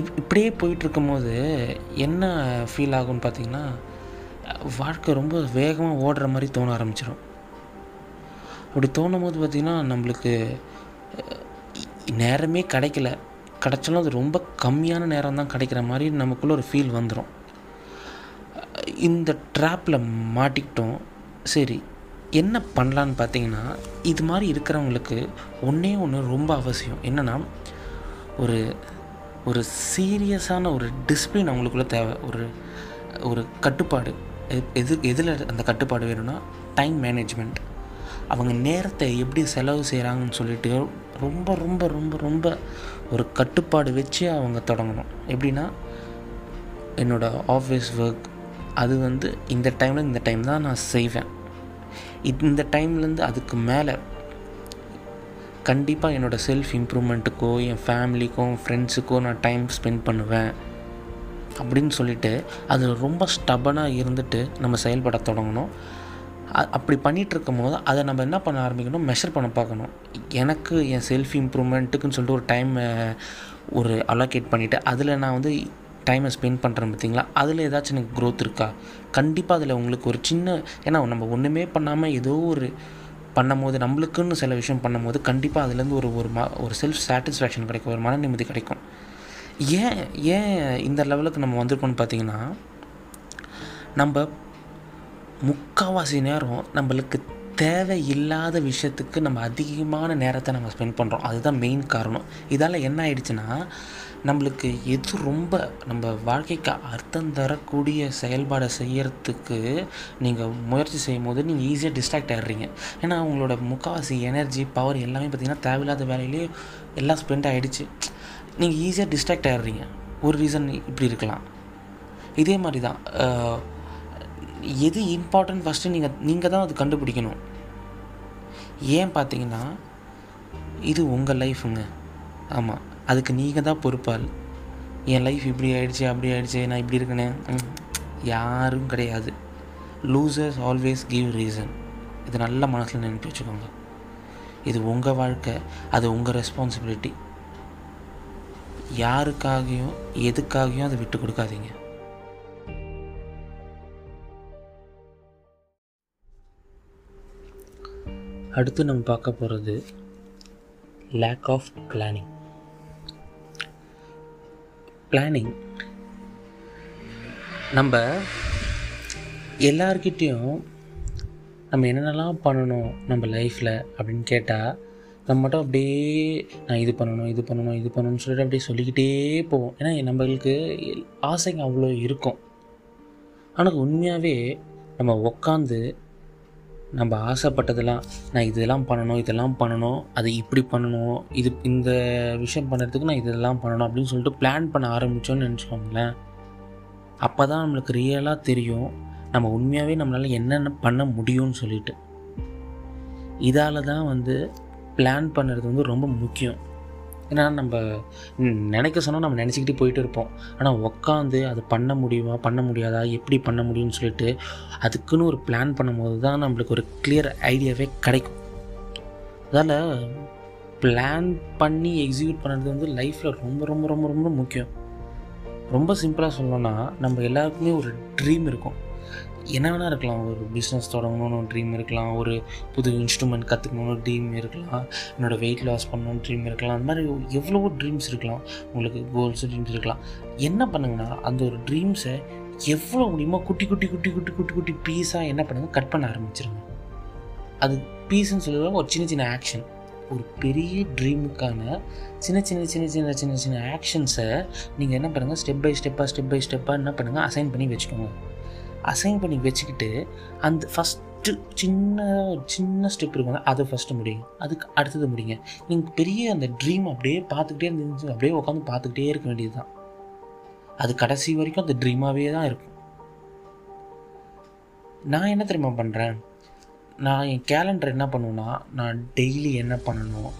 இப் இப்படியே போயிட்டுருக்கும் போது என்ன ஃபீல் ஆகும்னு பார்த்திங்கன்னா, வாழ்க்கை ரொம்ப வேகமாக ஓடுற மாதிரி தோண ஆரம்பிச்சிடும். அப்படி தோணும் போது பார்த்திங்கன்னா நம்மளுக்கு நேரமே கிடைக்கல, கிடைச்சாலும் அது ரொம்ப கம்மியான நேரம் தான் கிடைக்கிற மாதிரி நமக்குள்ளே ஒரு ஃபீல் வந்துடும். இந்த ட்ராப்பில் மாட்டிக்கிட்டோம். சரி, என்ன பண்ணலான்னு பார்த்திங்கன்னா, இது மாதிரி இருக்கிறவங்களுக்கு ஒன்றே ஒன்று ரொம்ப அவசியம், என்னென்னா ஒரு ஒரு சீரியஸான ஒரு டிசிப்ளின் அவங்களுக்குள்ளே தேவை, ஒரு ஒரு கட்டுப்பாடு. எது எதில் அந்த கட்டுப்பாடு வேணும்னா டைம் மேனேஜ்மெண்ட். அவங்க நேரத்தை எப்படி செலவு செய்கிறாங்கன்னு சொல்லிட்டு ரொம்ப ரொம்ப ரொம்ப ரொம்ப ஒரு கட்டுப்பாடு வச்சு அவங்க தொடங்கணும். எப்படின்னா, என்னோடய ஆஃபீஸ் ஒர்க் அது வந்து இந்த டைமில் இந்த டைம் தான் நான் செய்வேன், இந்த டைம்லேருந்து அதுக்கு மேலே கண்டிப்பாக என்னோடய செல்ஃப் இம்ப்ரூவ்மெண்ட்டுக்கோ என் ஃபேமிலிக்கோ ஃப்ரெண்ட்ஸுக்கோ நான் டைம் ஸ்பெண்ட் பண்ணுவேன் அப்படின்னு சொல்லிட்டு அது ரொம்ப ஸ்டபனாக இருந்துட்டு நம்ம செயல்பட தொடங்கணும். அப்படி பண்ணிகிட்ருக்கும் போது அதை நம்ம என்ன பண்ண ஆரம்பிக்கணும், மெஷர் பண்ண பார்க்கணும். எனக்கு என் செல்ஃப் இம்ப்ரூவ்மெண்ட்டுக்குன்னு சொல்லிட்டு ஒரு டைம் ஒரு அலோகேட் பண்ணிவிட்டு அதில் நான் வந்து டைமை ஸ்பெண்ட் பண்ணுறேன் பார்த்திங்களா, அதில் ஏதாச்சும் எனக்கு க்ரோத் இருக்கா, கண்டிப்பாக அதில் உங்களுக்கு ஒரு சின்ன, ஏன்னா நம்ம ஒன்றுமே பண்ணாமல் ஏதோ ஒரு பண்ணும் போது, நம்மளுக்குன்னு சில விஷயம் பண்ணும் போது கண்டிப்பாக அதுலேருந்து ஒரு ஒரு ம ஒரு செல்ஃப் சாட்டிஸ்ஃபேக்ஷன் கிடைக்கும், ஒரு மன நிம்மதி கிடைக்கும். ஏன் ஏன் இந்த லெவலுக்கு நம்ம வந்திருக்கோம்னு பார்த்திங்கன்னா, நம்ம முக்கால்வாசி நேரம் நம்மளுக்கு தேவை இல்லாத விஷயத்துக்கு நம்ம அதிகமான நேரத்தை நம்ம ஸ்பெண்ட் பண்ணுறோம். அதுதான் மெயின் காரணம். இதால் என்ன ஆயிடுச்சுன்னா, நம்மளுக்கு எது ரொம்ப நம்ம வாழ்க்கைக்கு அர்த்தம் தரக்கூடிய செயல்பாடை செய்கிறதுக்கு நீங்கள் முயற்சி செய்யும் போது நீங்கள் ஈஸியாக டிஸ்ட்ராக்ட் ஆகிடுறீங்க. ஏன்னா அவங்களோட முக்கால்வாசி எனர்ஜி பவர் எல்லாமே பார்த்திங்கன்னா தேவையில்லாத வேலையிலே எல்லாம் ஸ்பெண்ட் ஆகிடுச்சு. நீங்கள் ஈஸியாக டிஸ்ட்ராக்ட் ஆகிடுறீங்க. ஒரு ரீசன் இப்படி இருக்கலாம். இதே மாதிரி தான் எது இம்பார்ட்டன்ட் ஃபஸ்ட்டு நீங்கள் நீங்கள் தான் அது கண்டுபிடிக்கணும். ஏன் பார்த்தீங்கன்னா இது உங்கள் லைஃபுங்க. ஆமாம், அதுக்கு நீங்கள் தான் பொறுப்பாள். என் லைஃப் இப்படி ஆகிடுச்சி அப்படி ஆகிடுச்சி நான் இப்படி இருக்கேனே, யாரும் கிடையாது. Losers always give reason. இது நல்ல மனசில் நினைப்பி வச்சுக்கோங்க. இது உங்கள் வாழ்க்கை, அது உங்கள் ரெஸ்பான்சிபிலிட்டி. யாருக்காகவும் எதுக்காகவும் அதை விட்டு கொடுக்காதீங்க. அடுத்து நம்ம பார்க்க போகிறது லேக் ஆஃப் பிளானிங். பிளானிங் நம்ம எல்லார்கிட்டேயும் நம்ம என்னென்னலாம் பண்ணணும் நம்ம லைஃப்பில் அப்படின்னு கேட்டால் நம்ம மட்டும் அப்படியே நான் இது பண்ணணும் இது பண்ணணும் இது பண்ணணும்னு சொல்லிட்டு அப்படியே சொல்லிக்கிட்டே போவோம். ஏன்னா நம்மளுக்கு ஆசைங்க அவ்வளோ இருக்கும். ஆனால் உண்மையாகவே நம்ம உக்காந்து நம்ம ஆசைப்பட்டதெல்லாம் நான் இதெல்லாம் பண்ணணும் இதெல்லாம் பண்ணணும் அது இப்படி பண்ணணும் இது இந்த விஷயம் பண்ணுறதுக்கு நான் இதெல்லாம் பண்ணணும் அப்படின்னு சொல்லிட்டு பிளான் பண்ண ஆரம்பித்தோன்னு நினச்சிக்கோங்களேன். அப்போ தான் நம்மளுக்கு ரியலாக தெரியும் நம்ம உண்மையாகவே நம்மளால் என்னென்ன பண்ண முடியும்னு சொல்லிட்டு. இதால் தான் வந்து பிளான் பண்ணுறது வந்து ரொம்ப முக்கியம். ஏன்னா நம்ம நினைக்க சொன்னால் நம்ம நினச்சிக்கிட்டே போயிட்டு இருப்போம். ஆனால் உக்காந்து அது பண்ண முடியுமா பண்ண முடியாதா எப்படி பண்ண முடியும்னு சொல்லிட்டு அதுக்குன்னு ஒரு பிளான் பண்ணும்போது தான் நம்மளுக்கு ஒரு கிளியர் ஐடியாவே கிடைக்கும். அதால் பிளான் பண்ணி எக்ஸிக்யூட் பண்ணுறது வந்து லைஃப்பில் ரொம்ப ரொம்ப ரொம்ப ரொம்ப முக்கியம். ரொம்ப சிம்பிளாக சொல்லணும்னா நம்ம எல்லாருக்குமே ஒரு ட்ரீம் இருக்கும். என்ன வேணால் இருக்கலாம். ஒரு பிஸ்னஸ் தொடங்கணும்னு ட்ரீம் இருக்கலாம், ஒரு புது இன்ஸ்ட்ருமெண்ட் கற்றுக்கணும்னு ட்ரீம் இருக்கலாம், என்னோடய வெயிட் லாஸ் பண்ணணும்னு ட்ரீம் இருக்கலாம். அந்த மாதிரி எவ்வளவோ ட்ரீம்ஸ் இருக்கலாம். உங்களுக்கு கோல்ஸ் ட்ரீம்ஸ் இருக்கலாம். என்ன பண்ணுங்கன்னா அந்த ஒரு ட்ரீம்ஸை எவ்வளோ முடியுமோ குட்டி குட்டி குட்டி குட்டி குட்டி குட்டி பீஸாக என்ன பண்ணுங்க கட் பண்ண ஆரம்பிச்சிருங்க. அது பீஸுன்னு சொல்லுவாங்க. ஒரு சின்ன சின்ன ஆக்ஷன், ஒரு பெரிய ட்ரீமுக்கான சின்ன சின்ன சின்ன சின்ன சின்ன சின்ன ஆக்ஷன்ஸை நீங்கள் என்ன பண்ணுங்கள் ஸ்டெப் பை ஸ்டெப்பாக ஸ்டெப் பை ஸ்டெப்பாக என்ன பண்ணுங்கள் அசைன் பண்ணி வச்சுக்கோங்க. அசைன் பண்ணி வச்சுக்கிட்டு அந்த ஃபஸ்ட்டு சின்ன சின்ன ஸ்டெப் இருக்குங்க, அதை ஃபஸ்ட்டு முடியுங்க, அதுக்கு அடுத்தது முடியுங்க. நீங்கள் பெரிய அந்த ட்ரீம் அப்படியே பார்த்துக்கிட்டே இருந்துச்சு அப்படியே உட்காந்து பார்த்துக்கிட்டே இருக்க வேண்டியது தான். அது கடைசி வரைக்கும் அந்த ட்ரீமாகவே தான் இருக்கும். நான் என்ன தெரியுமா பண்ணுறேன், நான் என் கேலண்டர் என்ன பண்ணுவேன்னா நான் டெய்லி என்ன பண்ணணும்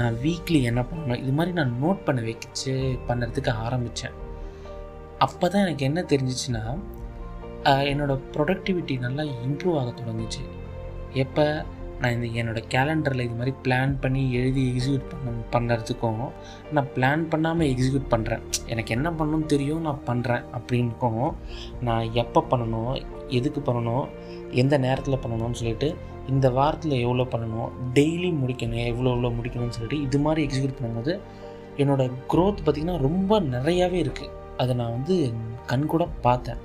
நான் வீக்லி என்ன பண்ணணும் இது மாதிரி நான் நோட் பண்ண வச்சு பண்ணுறதுக்கு ஆரம்பித்தேன். அப்போ தான் எனக்கு என்ன தெரிஞ்சிச்சுன்னா என்னோடய ப்ரொடக்டிவிட்டி நல்லா இம்ப்ரூவ் ஆக தொடங்குச்சு. எப்போ நான் இந்த என்னோடய கேலண்டரில் இது மாதிரி பிளான் பண்ணி எழுதி எக்ஸிக்யூட் பண்ண பண்ணுறதுக்கும் நான் பிளான் பண்ணாமல் எக்ஸிக்யூட் பண்ணுறேன், எனக்கு என்ன பண்ணணும்னு தெரியும் நான் பண்ணுறேன் அப்படின்னுக்கும், நான் எப்போ பண்ணணும் எதுக்கு பண்ணணும் எந்த நேரத்தில் பண்ணணும்னு சொல்லிட்டு இந்த வாரத்தில் எவ்வளோ பண்ணணும் டெய்லி முடிக்கணும் எவ்வளோ எவ்வளோ முடிக்கணும்னு சொல்லிட்டு இது மாதிரி எக்ஸிக்யூட் பண்ணும்போது என்னோடய க்ரோத் பார்த்திங்கன்னா ரொம்ப நிறையாவே இருக்குது. அதை நான் வந்து கண்கூட பார்த்தேன்.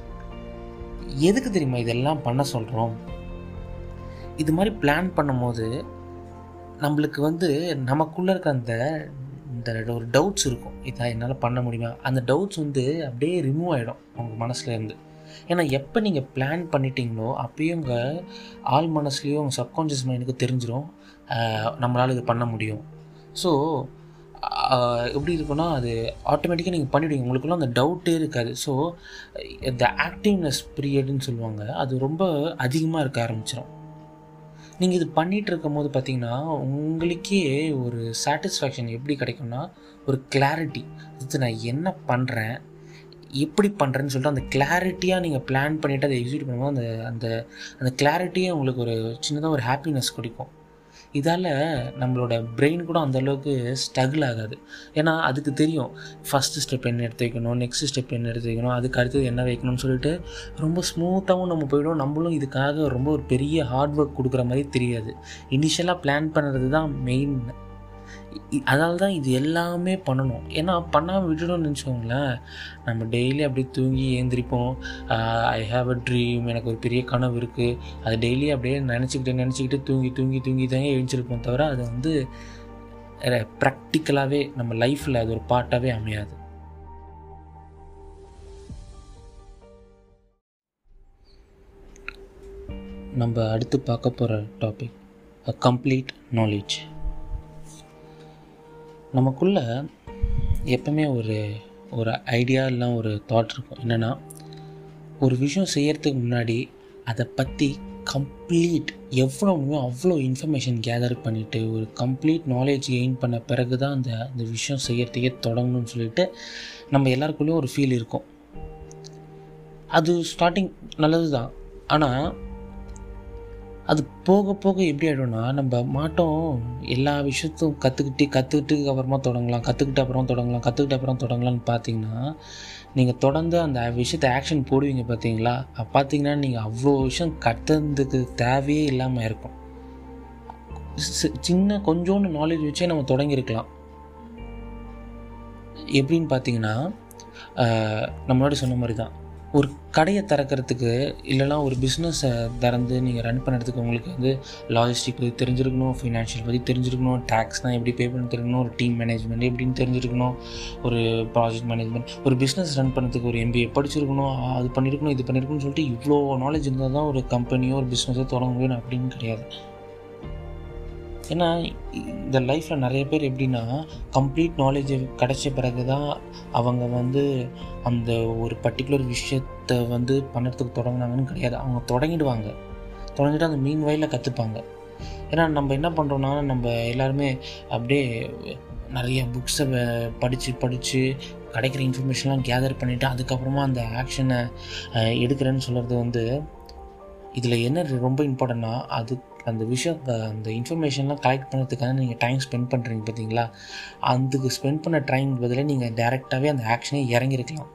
எதுக்கு தெரியுமா இதெல்லாம் பண்ண சொல்கிறோம்? இது மாதிரி பிளான் பண்ணும்போது நம்மளுக்கு வந்து நமக்குள்ளே இருக்க அந்த இந்த ஒரு டவுட்ஸ் இருக்கும், இதை என்னால் பண்ண முடியுமா, அந்த டவுட்ஸ் வந்து அப்படியே ரிமூவ் ஆகிடும் உங்கள் மனசுலேருந்து. ஏன்னா எப்போ நீங்கள் பிளான் பண்ணிட்டீங்களோ அப்போயும் உங்கள் ஆள் மனசுலேயோ உங்கள் சப்கான்ஷியஸ் மைண்டுக்கு தெரிஞ்சிடும் நம்மளால் இது பண்ண முடியும். ஸோ எப்படி இருக்குன்னா அது ஆட்டோமேட்டிக்காக நீங்கள் பண்ணிவிடுவீங்க, உங்களுக்குள்ள அந்த டவுட்டே இருக்காது. ஸோ இந்த ஆக்டிவ்னஸ் பீரியடுன்னு சொல்லுவாங்க, அது ரொம்ப அதிகமாக இருக்க ஆரம்பிச்சிடும். நீங்கள் இது பண்ணிகிட்டு இருக்கும் போது பார்த்திங்கன்னா உங்களுக்கே ஒரு சாட்டிஸ்ஃபேக்ஷன் எப்படி கிடைக்கும்னா ஒரு கிளாரிட்டி. அடுத்து நான் என்ன பண்ணுறேன் எப்படி பண்ணுறேன்னு சொல்லிட்டு அந்த கிளாரிட்டியாக நீங்கள் பிளான் பண்ணிவிட்டு அதை எக்ஸிக்யூட் பண்ணும்போது அந்த அந்த அந்த கிளாரிட்டியே உங்களுக்கு ஒரு சின்னதாக ஒரு ஹாப்பினஸ் கிடைக்கும். இதால் நம்மளோட பிரெயின் கூட அந்தளவுக்கு ஸ்ட்ரகிள் ஆகாது. ஏன்னா அதுக்கு தெரியும் ஃபஸ்ட்டு ஸ்டெப் என்ன எடுத்து வைக்கணும், நெக்ஸ்ட் ஸ்டெப் என்ன எடுத்து வைக்கணும், அதுக்கு அடுத்தது என்ன வைக்கணும்னு சொல்லிட்டு ரொம்ப ஸ்மூத்தாகவும் நம்ம போய்டும். நம்மளும் இதுக்காக ரொம்ப ஒரு பெரிய ஹார்ட் ஒர்க் கொடுக்குற மாதிரி தெரியாது. இனிஷியலாக பிளான் பண்ணுறது தான் மெயின். அதனால தான் இது எல்லாமே பண்ணணும். ஏன்னா பண்ணாமல் விட்டுணும்னு நினச்சோங்களேன், நம்ம டெய்லி அப்படியே தூங்கி ஏந்திரிப்போம். ஐ ஹாவ் அ ட்ரீம், எனக்கு ஒரு பெரிய கனவு இருக்குது, அது டெய்லி அப்படியே நினச்சிக்கிட்டு நினச்சிக்கிட்டு தூங்கி தூங்கி தூங்கி தாங்க எழுந்திருப்போம். தவிர அது வந்து ப்ராக்டிக்கலாகவே நம்ம லைஃப்பில் அது ஒரு பார்ட்டாகவே அமையாது. நம்ம அடுத்து பார்க்க போகிற டாபிக் அ கம்ப்ளீட் நாலேஜ். நமக்குள்ளே எப்பவுமே ஒரு ஒரு ஐடியா இல்லை, ஒரு தாட் இருக்கும். என்னென்னா, ஒரு விஷயம் செய்கிறதுக்கு முன்னாடி அதை பற்றி கம்ப்ளீட் எவ்வளோ அவ்வளோ இன்ஃபர்மேஷன் கேதர் பண்ணிவிட்டு ஒரு கம்ப்ளீட் நாலேஜ் கெயின் பண்ண பிறகு தான் அந்த அந்த விஷயம் செய்கிறதுக்கே தொடங்கணும்னு சொல்லிட்டு நம்ம எல்லாருக்குள்ளேயும் ஒரு ஃபீல் இருக்கும். அது ஸ்டார்டிங் நல்லது தான். ஆனால் அது போக போக எப்படி ஆகிடும்னா, நம்ம மாட்டோம் எல்லா விஷயத்தையும் கற்றுக்கிட்டு கற்றுக்கிட்டு அப்புறமா தொடங்கலாம், கற்றுக்கிட்ட அப்புறம் தொடங்கலாம், கற்றுக்கிட்ட அப்புறம் தொடங்கலாம்னு பார்த்தீங்கன்னா, நீங்கள் தொடர்ந்து அந்த விஷயத்தை ஆக்ஷன் போடுவீங்க பார்த்தீங்களா, அப்போ பார்த்தீங்கன்னா நீங்கள் அவ்வளோ விஷயம் கற்றுறதுக்கு தேவையே இல்லாமல் இருக்கும். சின்ன கொஞ்சோன்னு நாலேஜ் வச்சே நம்ம தொடங்கியிருக்கலாம். எப்படின்னு பார்த்தீங்கன்னா, நம்மளோட சொன்ன மாதிரி தான், ஒரு கடையை திறக்கிறதுக்கு இல்லைனா ஒரு பிஸ்னஸை திறந்து நீங்கள் ரன் பண்ணுறதுக்கு உங்களுக்கு வந்து லாஜிஸ்டிக் பற்றி தெரிஞ்சிருக்கணும், ஃபினான்ஷியல் பற்றி தெரிஞ்சிருக்கணும், டேக்ஸ்னால் எப்படி பே பண்ணி தெரிஞ்சிருக்கணும், ஒரு டீம் மேனேஜ்மெண்ட் எப்படின்னு தெரிஞ்சிருக்கணும், ஒரு ப்ராஜெக்ட் மேனேஜ்மெண்ட், ஒரு பிஸ்னஸ் ரன் பண்ணுறதுக்கு ஒரு எம்பிஏ படிச்சிருக்கணும், அது பண்ணியிருக்கணும், இது பண்ணியிருக்கணும்னு சொல்லிட்டு இவ்வளோ நாலேஜ் இருந்தால் தான் ஒரு கம்பெனியோ ஒரு பிஸ்னஸோ தொடங்க முடியும் அப்படின்னு கிடையாது. ஏன்னா இந்த லைஃப்பில் நிறைய பேர் எப்படின்னா, கம்ப்ளீட் நாலேஜ் கிடைச்ச பிறகு தான் அவங்க வந்து அந்த ஒரு பர்டிகுலர் விஷயத்தை வந்து பண்ணுறதுக்கு தொடங்கினாங்கன்னு கிடையாது. அவங்க தொடங்கிடுவாங்க, தொடங்கிட்டு அந்த மீன் வயலில் கற்றுப்பாங்க. ஏன்னா நம்ம என்ன பண்ணுறோன்னா, நம்ம எல்லாருமே அப்படியே நிறைய புக்ஸை படித்து படித்து கிடைக்கிற இன்ஃபர்மேஷன்லாம் கேதர் பண்ணிவிட்டு அதுக்கப்புறமா அந்த ஆக்ஷனை எடுக்கிறேன்னு சொல்கிறது வந்து, இதில் என்ன ரொம்ப இம்பார்ட்டண்ட்னா, அது அந்த விஷயம் அந்த இன்ஃபர்மேஷன்லாம் கலெக்ட் பண்ணுறதுக்காக நீங்கள் டைம் ஸ்பெண்ட் பண்ணுறீங்க பார்த்தீங்களா, அதுக்கு ஸ்பெண்ட் பண்ண டைம் பதிலாக நீங்கள் டேரெக்டாகவே அந்த ஆக்ஷனே இறங்கிருக்கலாம்.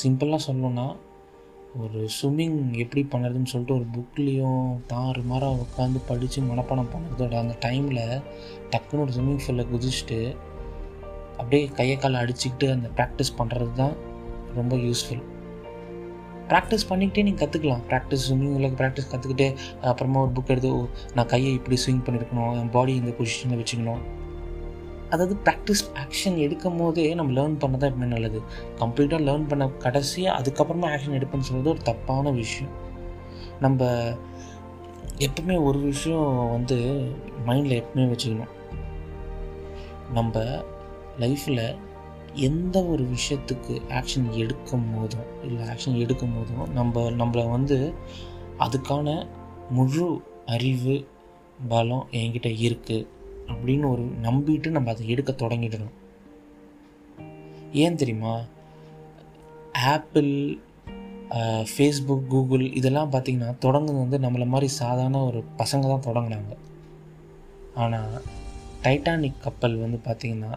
சிம்பிளாக சொல்லணுன்னா, ஒரு ஸ்விம்மிங் எப்படி பண்ணுறதுன்னு சொல்லிட்டு ஒரு புக்லேயும் தாறு மாற உட்காந்து படித்து மனப்பாடம் பண்ணுறதோட அந்த டைமில் டக்குன்னு ஒரு ஸ்விம்மிங் ஃபூலில் குதிச்சுட்டு அப்படியே கையை காலை அடிச்சுக்கிட்டு அந்த ப்ராக்டிஸ் பண்ணுறது தான் ரொம்ப யூஸ்ஃபுல். ப்ராக்டிஸ் பண்ணிக்கிட்டே நீங்கள் கற்றுக்கலாம். ப்ராக்டிஸ் ஸ்விம்மிங்கில் ப்ராக்டிஸ் கற்றுக்கிட்டு அப்புறமா ஒரு புக் எடுத்து நான் கையை இப்படி ஸ்விங் பண்ணியிருக்கணும், என் பாடி இந்த பொசிஷனில் வச்சுக்கணும். அதாவது ப்ராக்டிஸ் ஆக்ஷன் எடுக்கும் போதே நம்ம லேர்ன் பண்ண தான் எப்பவுமே நல்லது. கம்ப்ளீட்டாக லேர்ன் பண்ண கடைசியாக அதுக்கப்புறமா ஆக்ஷன் எடுப்பேன்னு சொல்கிறது ஒரு தப்பான விஷயம். நம்ம எப்பவுமே ஒரு விஷயம் வந்து மைண்டில் எப்பவுமே வச்சுக்கணும். நம்ம லைஃப்பில் எந்த ஒரு விஷயத்துக்கு ஆக்ஷன் எடுக்கும் போதும் இல்லை ஆக்ஷன் எடுக்கும் போதும் நம்ம நம்மளை வந்து அதுக்கான முழு அறிவு பலம் என்கிட்ட இருக்குது அப்படின்னு ஒரு நம்பிட்டு நம்ம அதை எடுக்க தொடங்கிடணும். ஏன் தெரியுமா, ஆப்பிள், ஃபேஸ்புக், கூகுள் இதெல்லாம் பார்த்திங்கன்னா தொடங்குது வந்து நம்மளை மாதிரி சாதாரண ஒரு பசங்க தான் தொடங்கினாங்க. ஆனால் டைட்டானிக் கப்பல் வந்து பார்த்திங்கன்னா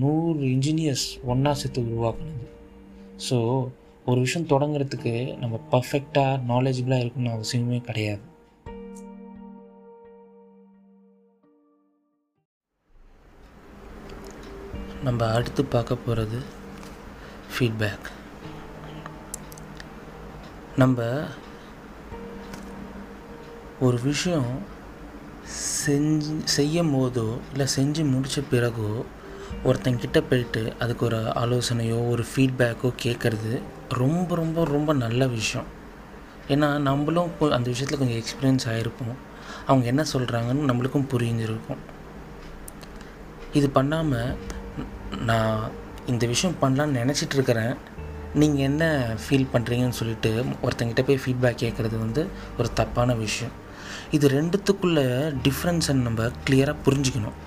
நூறு இன்ஜினியர்ஸ் ஒன்றா சேர்த்து உருவாக்குனது. ஸோ ஒரு விஷயம் தொடங்கிறதுக்கு நம்ம பர்ஃபெக்டாக நாலேஜபிளாக இருக்குன்னு அவசியமே கிடையாது. நம்ம அடுத்து பார்க்க போகிறது ஃபீட்பேக். நம்ம ஒரு விஷயம் செஞ்சு செய்யும் போதோ இல்லை செஞ்சு முடித்த பிறகோ ஒருத்தங்கிட்ட போயிட்டு அதுக்கு ஒரு ஆலோசனையோ ஒரு ஃபீட்பேக்கோ கேட்குறது ரொம்ப ரொம்ப ரொம்ப நல்ல விஷயம். ஏன்னா நம்மளும் அந்த விஷயத்தில் கொஞ்சம் எக்ஸ்பீரியன்ஸ் ஆகிருப்போம், அவங்க என்ன சொல்கிறாங்கன்னு நம்மளுக்கும் புரிஞ்சிருக்கும். இது பண்ணாமல் நான் இந்த விஷயம் பண்ணலான்னு நினச்சிட்ருக்கிறேன், நீங்கள் என்ன ஃபீல் பண்ணுறீங்கன்னு சொல்லிட்டு ஒருத்தங்கிட்ட போய் ஃபீட்பேக் கேட்குறது வந்து ஒரு தப்பான விஷயம். இது ரெண்டுத்துக்குள்ளே டிஃப்ரென்ஸை நம்ம கிளியராக புரிஞ்சுக்கணும்.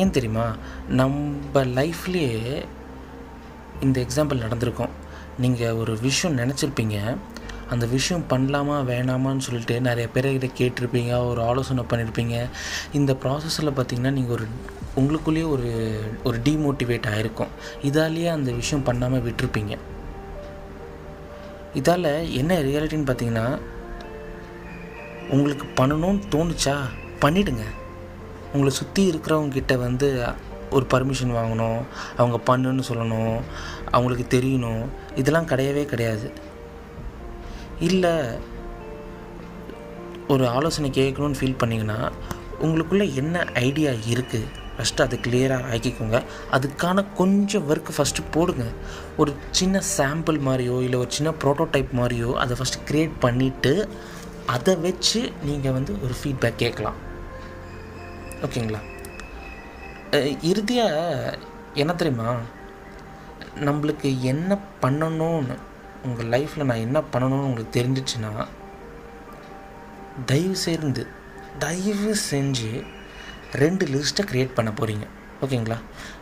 ஏன் தெரியுமா, நம்ம லைஃப்லேயே இந்த எக்ஸாம்பிள் நடந்திருக்கும். நீங்கள் ஒரு விஷயம் நினச்சிருப்பீங்க, அந்த விஷயம் பண்ணலாமா வேணாமான்னு சொல்லிட்டு நிறைய பேர்கிட்ட கேட்டிருப்பீங்க, ஒரு ஆலோசனை பண்ணியிருப்பீங்க. இந்த ப்ராசஸில் பார்த்திங்கன்னா நீங்கள் ஒரு உங்களுக்குள்ளேயே ஒரு ஒரு டிமோட்டிவேட் ஆகிருக்கும். இதாலேயே அந்த விஷயம் பண்ணாமல் விட்டுருப்பீங்க. இதால் என்ன ரியாலிட்டின்னு பார்த்திங்கன்னா, உங்களுக்கு பண்ணணும்னு தோணுச்சா பண்ணிவிடுங்க, உங்களை சுற்றி இருக்கிறவங்கக்கிட்ட வந்து ஒரு பர்மிஷன் வாங்கணும், அவங்க பண்ணுன்னு சொல்லணும், அவங்களுக்கு தெரியணும், இதெல்லாம் கிடையவே கிடையாது. இல்லை ஒரு ஆலோசனை கேட்கணுன்னு ஃபீல் பண்ணிங்கன்னா உங்களுக்குள்ளே என்ன ஐடியா இருக்குது ஃபஸ்ட்டு அது கிளியராக ஆக்கிக்கோங்க. அதுக்கான கொஞ்சம் ஒர்க் ஃபஸ்ட்டு போடுங்க. ஒரு சின்ன சாம்பிள் மாதிரியோ இல்லை ஒரு சின்ன ப்ரோட்டோடைப் மாதிரியோ அதை ஃபஸ்ட்டு க்ரியேட் பண்ணிவிட்டு அதை வச்சு நீங்கள் வந்து ஒரு ஃபீட்பேக் கேட்கலாம். ஓகேங்களா? இறுதியாக என்ன தெரியுமா, நம்மளுக்கு என்ன பண்ணணும்னு, உங்கள் லைஃப்பில் நான் என்ன பண்ணணும்னு உங்களுக்கு தெரிஞ்சிச்சுன்னா தயவு சேர்ந்து தயவு செஞ்சு ரெண்டு லிஸ்ட்டை க்ரியேட் பண்ண போகிறீங்க. ஓகேங்களா?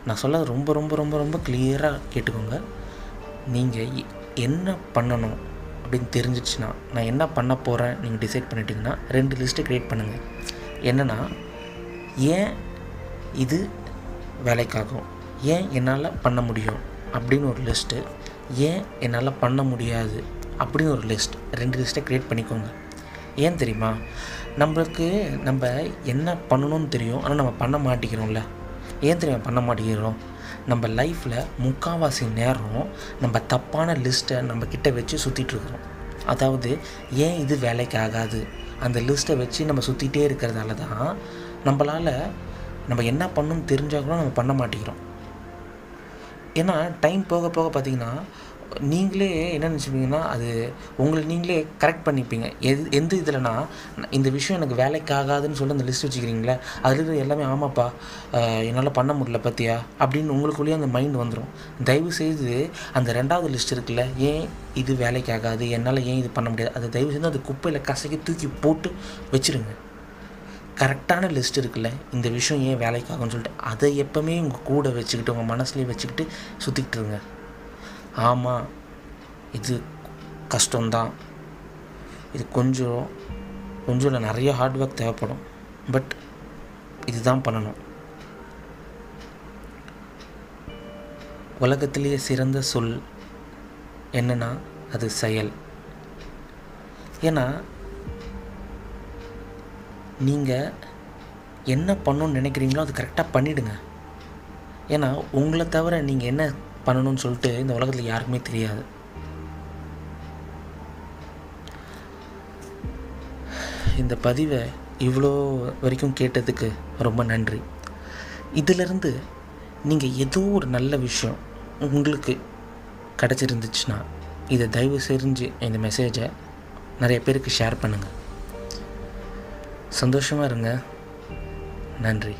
நான் சொல்ல ரொம்ப ரொம்ப ரொம்ப ரொம்ப கிளியராக கேட்டுக்கோங்க. நீங்கள் என்ன பண்ணணும் அப்படின்னு தெரிஞ்சிச்சுன்னா, நான் என்ன பண்ண போகிறேன் நீங்கள் டிசைட் பண்ணிட்டீங்கன்னா ரெண்டு லிஸ்ட்டை க்ரியேட் பண்ணுங்கள். என்னென்னா, ஏன் இது வேலைக்காகும், ஏன் என்னால் பண்ண முடியும் அப்படின்னு ஒரு லிஸ்ட்டு, ஏன் என்னால் பண்ண முடியாது அப்படின்னு ஒரு லிஸ்ட், ரெண்டு லிஸ்ட்டை க்ரியேட் பண்ணிக்கோங்க. ஏன் தெரியுமா, நம்மளுக்கு நம்ம என்ன பண்ணணும்னு தெரியும், ஆனால் நம்ம பண்ண மாட்டேங்கிறோம்ல. ஏன் தெரியுமா பண்ண மாட்டேங்கிறோம், நம்ம லைஃப்பில் முக்கால்வாசி நேரம் நம்ம தப்பான லிஸ்ட்டை நம்ம கிட்ட வச்சு சுற்றிட்டுருக்குறோம். அதாவது ஏன் இது வேலைக்கு ஆகாது அந்த லிஸ்ட்டை வச்சு நம்ம சுற்றிகிட்டே இருக்கிறதால தான் நம்மளால் நம்ம என்ன பண்ணணும்னு தெரிஞ்சால் கூட நம்ம பண்ண மாட்டேங்கிறோம். ஏன்னா டைம் போக போக பார்த்திங்கன்னா நீங்களே என்ன நினச்சிப்பீங்கன்னா, அது உங்களை நீங்களே கரெக்ட் பண்ணிப்பீங்க. எது எந்த இதில்னா, இந்த விஷயம் எனக்கு வேலைக்கு ஆகாதுன்னு சொல்லி அந்த லிஸ்ட் வச்சுக்கிறீங்களே, அதில் எல்லாமே ஆமாப்பா என்னால் பண்ண முடியல பற்றியா அப்படின்னு உங்களுக்குள்ளேயே அந்த மைண்ட் வந்துடும். தயவு செய்து அந்த ரெண்டாவது லிஸ்ட் இருக்குல்ல, ஏன் இது வேலைக்கு ஆகாது, என்னால் ஏன் இது பண்ண முடியாது, அதை தயவு செய்து அந்த குப்பையில் கசக்கி தூக்கி போட்டு வச்சுருங்க. கரெக்டான லிஸ்ட் இருக்குல்ல, இந்த விஷயம் ஏன் வேலைக்கு ஆகும்னு சொல்லிட்டு அதை எப்போவுமே உங்கள் கூட வச்சுக்கிட்டு உங்கள் மனசுலேயே வச்சுக்கிட்டு சுற்றிக்கிட்டு இருங்க. ஆமாம் இது கஷ்டம்தான், இது கொஞ்சம் கொஞ்சம் இல்லை நிறைய ஹார்ட் ஒர்க் தேவைப்படும், பட் இதுதான் பண்ணணும். உலகத்திலேயே சிறந்த சொல் என்னென்னா அது செயல். ஏன்னா நீங்கள் என்ன பண்ணணும்னு நினைக்கிறீங்களோ அது கரெக்டாக பண்ணிவிடுங்க. ஏன்னா உங்களை தவிர நீங்கள் என்ன பண்ணணும்னு சொல்லிட்டு இந்த உலகத்தில் யாருக்குமே தெரியாது. இந்த பதிவை இவ்வளோ வரைக்கும் கேட்டதுக்கு ரொம்ப நன்றி. இதிலிருந்து நீங்கள் ஏதோ ஒரு நல்ல விஷயம் உங்களுக்கு கிடச்சிருந்துச்சுன்னா இதை தயவு செஞ்சு இந்த மெசேஜை நிறைய பேருக்கு ஷேர் பண்ணுங்கள். சந்தோஷமாக இருங்க. நன்றி.